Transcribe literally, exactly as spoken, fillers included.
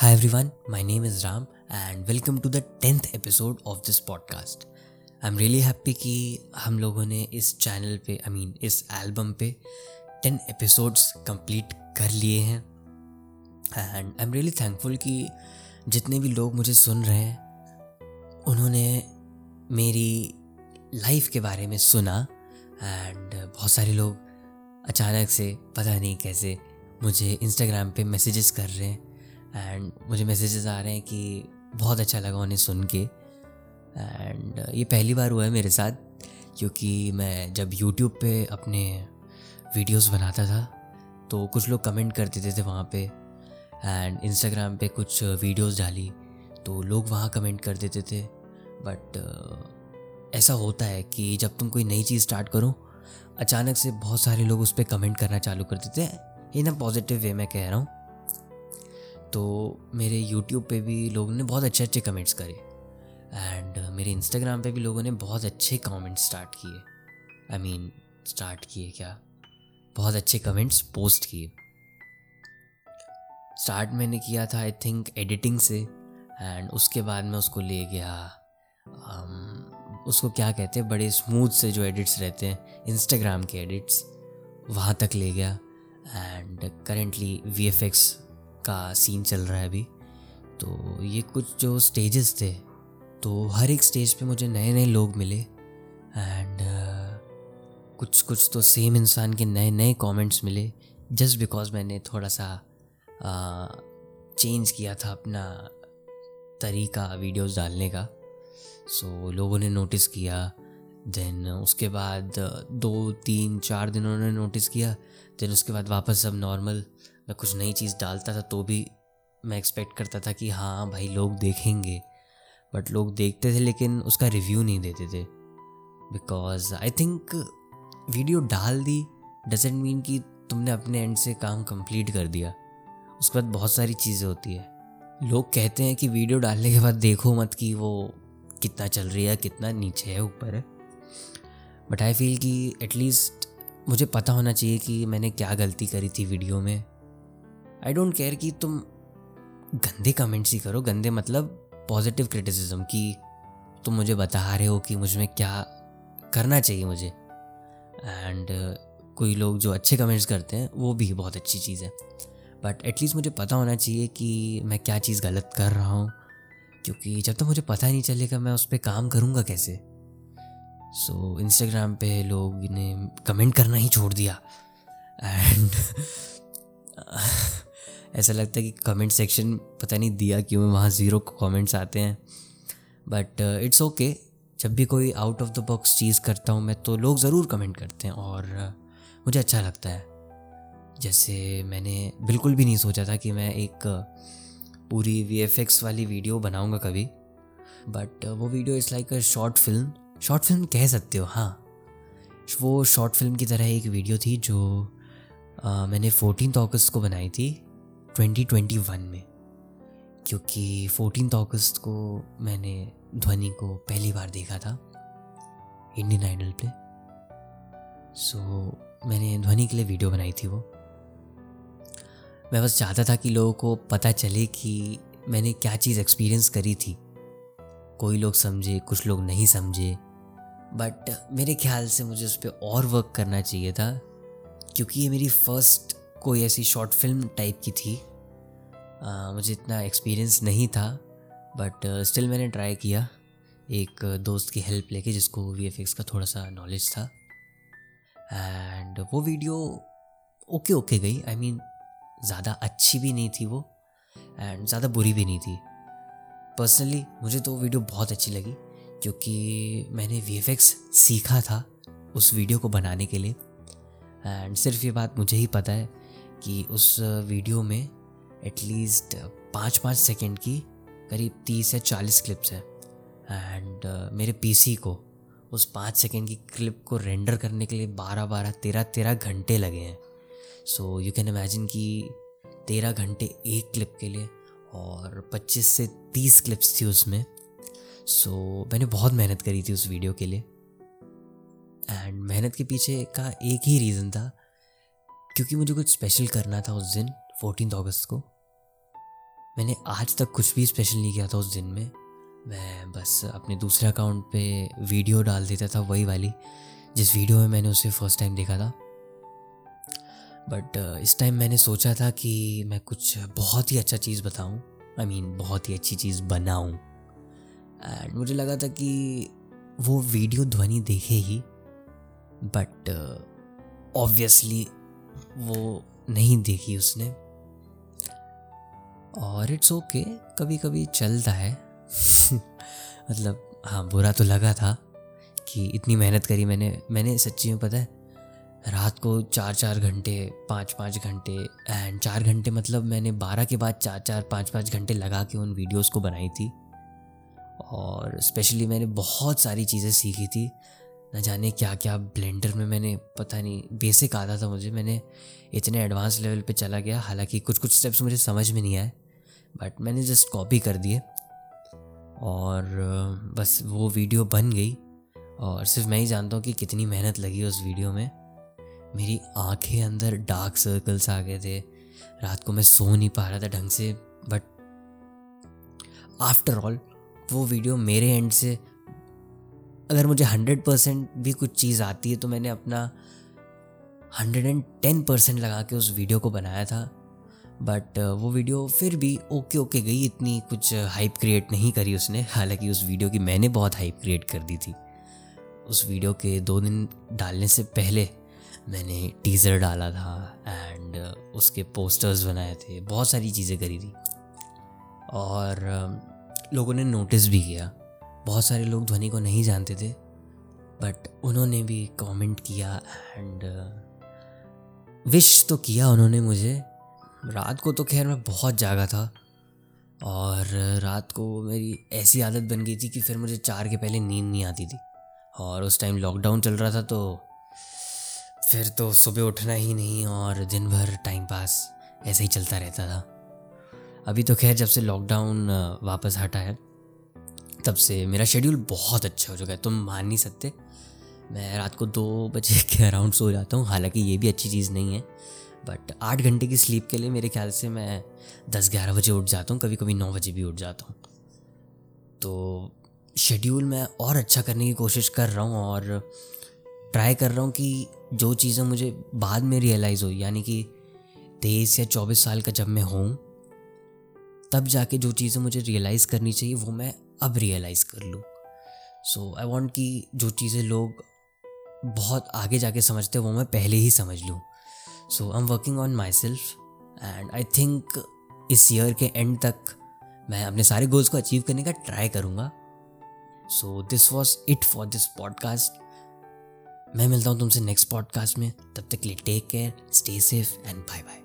Hi everyone, my name is Ram and welcome to the tenth episode of this podcast. I'm really happy कि हम लोगों ने इस channel पे I I mean mean, इस album पे टेन एपिसोड्स कंप्लीट कर लिए हैं and I am really thankful कि जितने भी लोग मुझे सुन रहे हैं उन्होंने मेरी लाइफ के बारे में सुना एंड बहुत सारे लोग अचानक से पता नहीं कैसे मुझे इंस्टाग्राम पे मैसेजेस कर रहे हैं एंड मुझे मैसेजेस आ रहे हैं कि बहुत अच्छा लगा उन्हें सुन के एंड ये पहली बार हुआ है मेरे साथ क्योंकि मैं जब यूट्यूब पे अपने वीडियोस बनाता था तो कुछ लोग कमेंट कर देते थे वहाँ पे एंड इंस्टाग्राम पे कुछ वीडियोस डाली तो लोग वहाँ कमेंट कर देते थे बट ऐसा होता है कि जब तुम कोई नई चीज़ स्टार्ट करो अचानक से बहुत सारे लोग उस पर कमेंट करना चालू कर देते हैं इन अ पॉजिटिव वे मैं कह रहा हूँ। तो मेरे यूट्यूब पे भी लोगों ने बहुत अच्छे अच्छे कमेंट्स करे एंड मेरे इंस्टाग्राम पे भी लोगों ने बहुत अच्छे कमेंट्स स्टार्ट किए आई मीन स्टार्ट किए क्या बहुत अच्छे कमेंट्स पोस्ट किए। स्टार्ट मैंने किया था आई थिंक एडिटिंग से एंड उसके बाद मैं उसको ले गया um, उसको क्या कहते हैं बड़े स्मूथ से जो एडिट्स रहते हैं इंस्टाग्राम के एडिट्स वहाँ तक ले गया and currently V F X का सीन चल रहा है अभी। तो ये कुछ जो स्टेजेस थे तो हर एक स्टेज पे मुझे नए नए लोग मिले एंड uh, कुछ कुछ तो सेम इंसान के नए नए कमेंट्स मिले जस्ट बिकॉज मैंने थोड़ा सा चेंज uh, किया था अपना तरीका वीडियोस डालने का। सो so, लोगों ने नोटिस किया देन उसके बाद दो तीन चार दिन उन्होंने नोटिस किया देन उसके बाद वापस सब नॉर्मल। मैं कुछ नई चीज़ डालता था तो भी मैं एक्सपेक्ट करता था कि हाँ भाई लोग देखेंगे बट लोग देखते थे लेकिन उसका रिव्यू नहीं देते थे बिकॉज आई थिंक वीडियो डाल दी डजेंट मीन कि तुमने अपने एंड से काम कंप्लीट कर दिया। उसके बाद बहुत सारी चीज़ें होती है लोग कहते हैं कि वीडियो डालने के बाद देखो मत कि वो कितना चल रही है कितना नीचे है ऊपर है बट आई फील कि एटलीस्ट मुझे पता होना चाहिए कि मैंने क्या गलती करी थी वीडियो में। आई डोंट केयर कि तुम गंदे कमेंट्स ही करो गंदे मतलब पॉजिटिव क्रिटिसिज्म कि तुम मुझे बता रहे हो कि मुझ में क्या करना चाहिए मुझे एंड uh, कोई लोग जो अच्छे कमेंट्स करते हैं वो भी बहुत अच्छी चीज़ है बट एटलीस्ट मुझे पता होना चाहिए कि मैं क्या चीज़ गलत कर रहा हूँ क्योंकि जब तक तो मुझे पता नहीं चलेगा मैं उस पर काम करूँगा कैसे। सो so, इंस्टाग्राम पे लोग ने कमेंट करना ही छोड़ दिया एंड ऐसा लगता है कि कमेंट सेक्शन पता नहीं दिया क्यों वहाँ ज़ीरो कमेंट्स आते हैं बट इट्स ओके। जब भी कोई आउट ऑफ द बॉक्स चीज़ करता हूँ मैं तो लोग ज़रूर कमेंट करते हैं और uh, मुझे अच्छा लगता है। जैसे मैंने बिल्कुल भी नहीं सोचा था कि मैं एक uh, पूरी वी एफ एक्स वाली वीडियो बनाऊँगा कभी बट uh, वो video is like a short film short film कह सकते हो हाँ। वो शॉर्ट फिल्म की तरह एक वीडियो थी जो Uh, मैंने फोर्टीन अगस्त को बनाई थी ट्वेंटी ट्वेंटी वन में क्योंकि फोर्टीन अगस्त को मैंने ध्वनि को पहली बार देखा था इंडियन आइडल पे। सो so, मैंने ध्वनि के लिए वीडियो बनाई थी। वो मैं बस चाहता था कि लोगों को पता चले कि मैंने क्या चीज़ एक्सपीरियंस करी थी। कोई लोग समझे कुछ लोग नहीं समझे बट मेरे ख्याल से मुझे उस पर और वर्क करना चाहिए था क्योंकि ये मेरी फ़र्स्ट कोई ऐसी शॉर्ट फिल्म टाइप की थी आ, मुझे इतना एक्सपीरियंस नहीं था बट स्टिल मैंने ट्राई किया एक दोस्त की हेल्प लेके जिसको वी एफ एक्स का थोड़ा सा नॉलेज था एंड वो वीडियो ओके ओके गई आई मीन ज़्यादा अच्छी भी नहीं थी वो एंड ज़्यादा बुरी भी नहीं थी। पर्सनली मुझे तो वो वीडियो बहुत अच्छी लगी क्योंकि मैंने वी एफ एक्स सीखा था उस वीडियो को बनाने के लिए एंड सिर्फ ये बात मुझे ही पता है कि उस वीडियो में एटलीस्ट पाँच पाँच सेकेंड की करीब तीस या चालीस क्लिप्स हैं एंड uh, मेरे पीसी को उस पाँच सेकेंड की क्लिप को रेंडर करने के लिए बारह बारह तेरह तेरह घंटे लगे हैं। सो यू कैन इमेजिन कि तेरह घंटे एक क्लिप के लिए और पच्चीस से तीस क्लिप्स थी उसमें। सो so, मैंने बहुत मेहनत करी थी उस वीडियो के लिए एंड मेहनत के पीछे का एक ही रीज़न था क्योंकि मुझे कुछ स्पेशल करना था उस दिन फोर्टीन अगस्त को मैंने आज तक कुछ भी स्पेशल नहीं किया था उस दिन में। मैं बस अपने दूसरे अकाउंट पे वीडियो डाल देता था, वही वाली जिस वीडियो में मैंने उसे फर्स्ट टाइम देखा था। बट इस टाइम मैंने सोचा था कि मैं कुछ बहुत ही अच्छा चीज़ बताऊँ, आई मीन बहुत ही अच्छी चीज़ बनाऊँ। एंड मुझे लगा था कि वो वीडियो ध्वनि देखेगी, बट ऑब्वियसली वो नहीं देखी उसने। और इट्स ओके, कभी कभी चलता है। मतलब हाँ, बुरा तो लगा था कि इतनी मेहनत करी मैंने मैंने सच्ची में, पता है, रात को चार चार घंटे पाँच पाँच घंटे एंड चार घंटे मतलब मैंने बारह के बाद चार चार पाँच पाँच घंटे लगा के उन वीडियोस को बनाई थी। और स्पेशली मैंने बहुत सारी चीज़ें सीखी थी, न जाने क्या क्या ब्लेंडर में मैंने, पता नहीं, बेसिक आता था मुझे, मैंने इतने एडवांस लेवल पे चला गया। हालांकि कुछ कुछ स्टेप्स मुझे समझ में नहीं आए, बट मैंने जस्ट कॉपी कर दिए और बस वो वीडियो बन गई। और सिर्फ मैं ही जानता हूँ कि कितनी मेहनत लगी उस वीडियो में। मेरी आंखें अंदर डार्क सर्कल्स आ गए थे, रात को मैं सो नहीं पा रहा था ढंग से। बट आफ्टर ऑल वो वीडियो मेरे एंड से, अगर मुझे हंड्रेड परसेंट भी कुछ चीज़ आती है तो मैंने अपना हंड्रेड एंड टेन परसेंट लगा के उस वीडियो को बनाया था। बट वो वीडियो फिर भी ओके ओके गई, इतनी कुछ हाइप क्रिएट नहीं करी उसने। हालांकि उस वीडियो की मैंने बहुत हाइप क्रिएट कर दी थी। उस वीडियो के दो दिन डालने से पहले मैंने टीज़र डाला था एंड उसके पोस्टर्स बनाए थे, बहुत सारी चीज़ें करी थी। और लोगों ने नोटिस भी किया, बहुत सारे लोग ध्वनि को नहीं जानते थे बट उन्होंने भी कमेंट किया एंड विश तो किया उन्होंने मुझे। रात को तो खैर मैं बहुत जागा था और रात को मेरी ऐसी आदत बन गई थी कि फिर मुझे चार के पहले नींद नहीं आती थी। और उस टाइम लॉकडाउन चल रहा था तो फिर तो सुबह उठना ही नहीं और दिन भर टाइम पास ऐसे ही चलता रहता था। अभी तो खैर जब से लॉकडाउन वापस हटा है तब से मेरा शेड्यूल बहुत अच्छा हो चुका है, तुम मान नहीं सकते। मैं रात को दो बजे के अराउंड सो जाता हूँ, हालांकि ये भी अच्छी चीज़ नहीं है। बट आठ घंटे की स्लीप के लिए मेरे ख्याल से मैं दस ग्यारह बजे उठ जाता हूँ, कभी कभी नौ बजे भी उठ जाता हूँ। तो शेड्यूल मैं और अच्छा करने की कोशिश कर रहा हूँ और ट्राई कर रहा हूँ कि जो चीज़ें मुझे बाद में रियलाइज़ हुई, यानी कि तेईस या चौबीस साल का जब मैं हूँ तब जाके जो चीज़ें मुझे रियलाइज़ करनी चाहिए वो मैं अब रियलाइज़ कर लूँ। सो आई वांट कि जो चीज़ें लोग बहुत आगे जाके समझते हैं वो मैं पहले ही समझ लूँ। So I am working on my self and I think इस ईयर के एंड तक मैं अपने सारे गोल्स को अचीव करने का ट्राई करूँगा। So this was it for this podcast. मैं मिलता हूँ तुमसे नेक्स्ट पॉडकास्ट में, तब तक के लिए take care, stay safe and bye bye.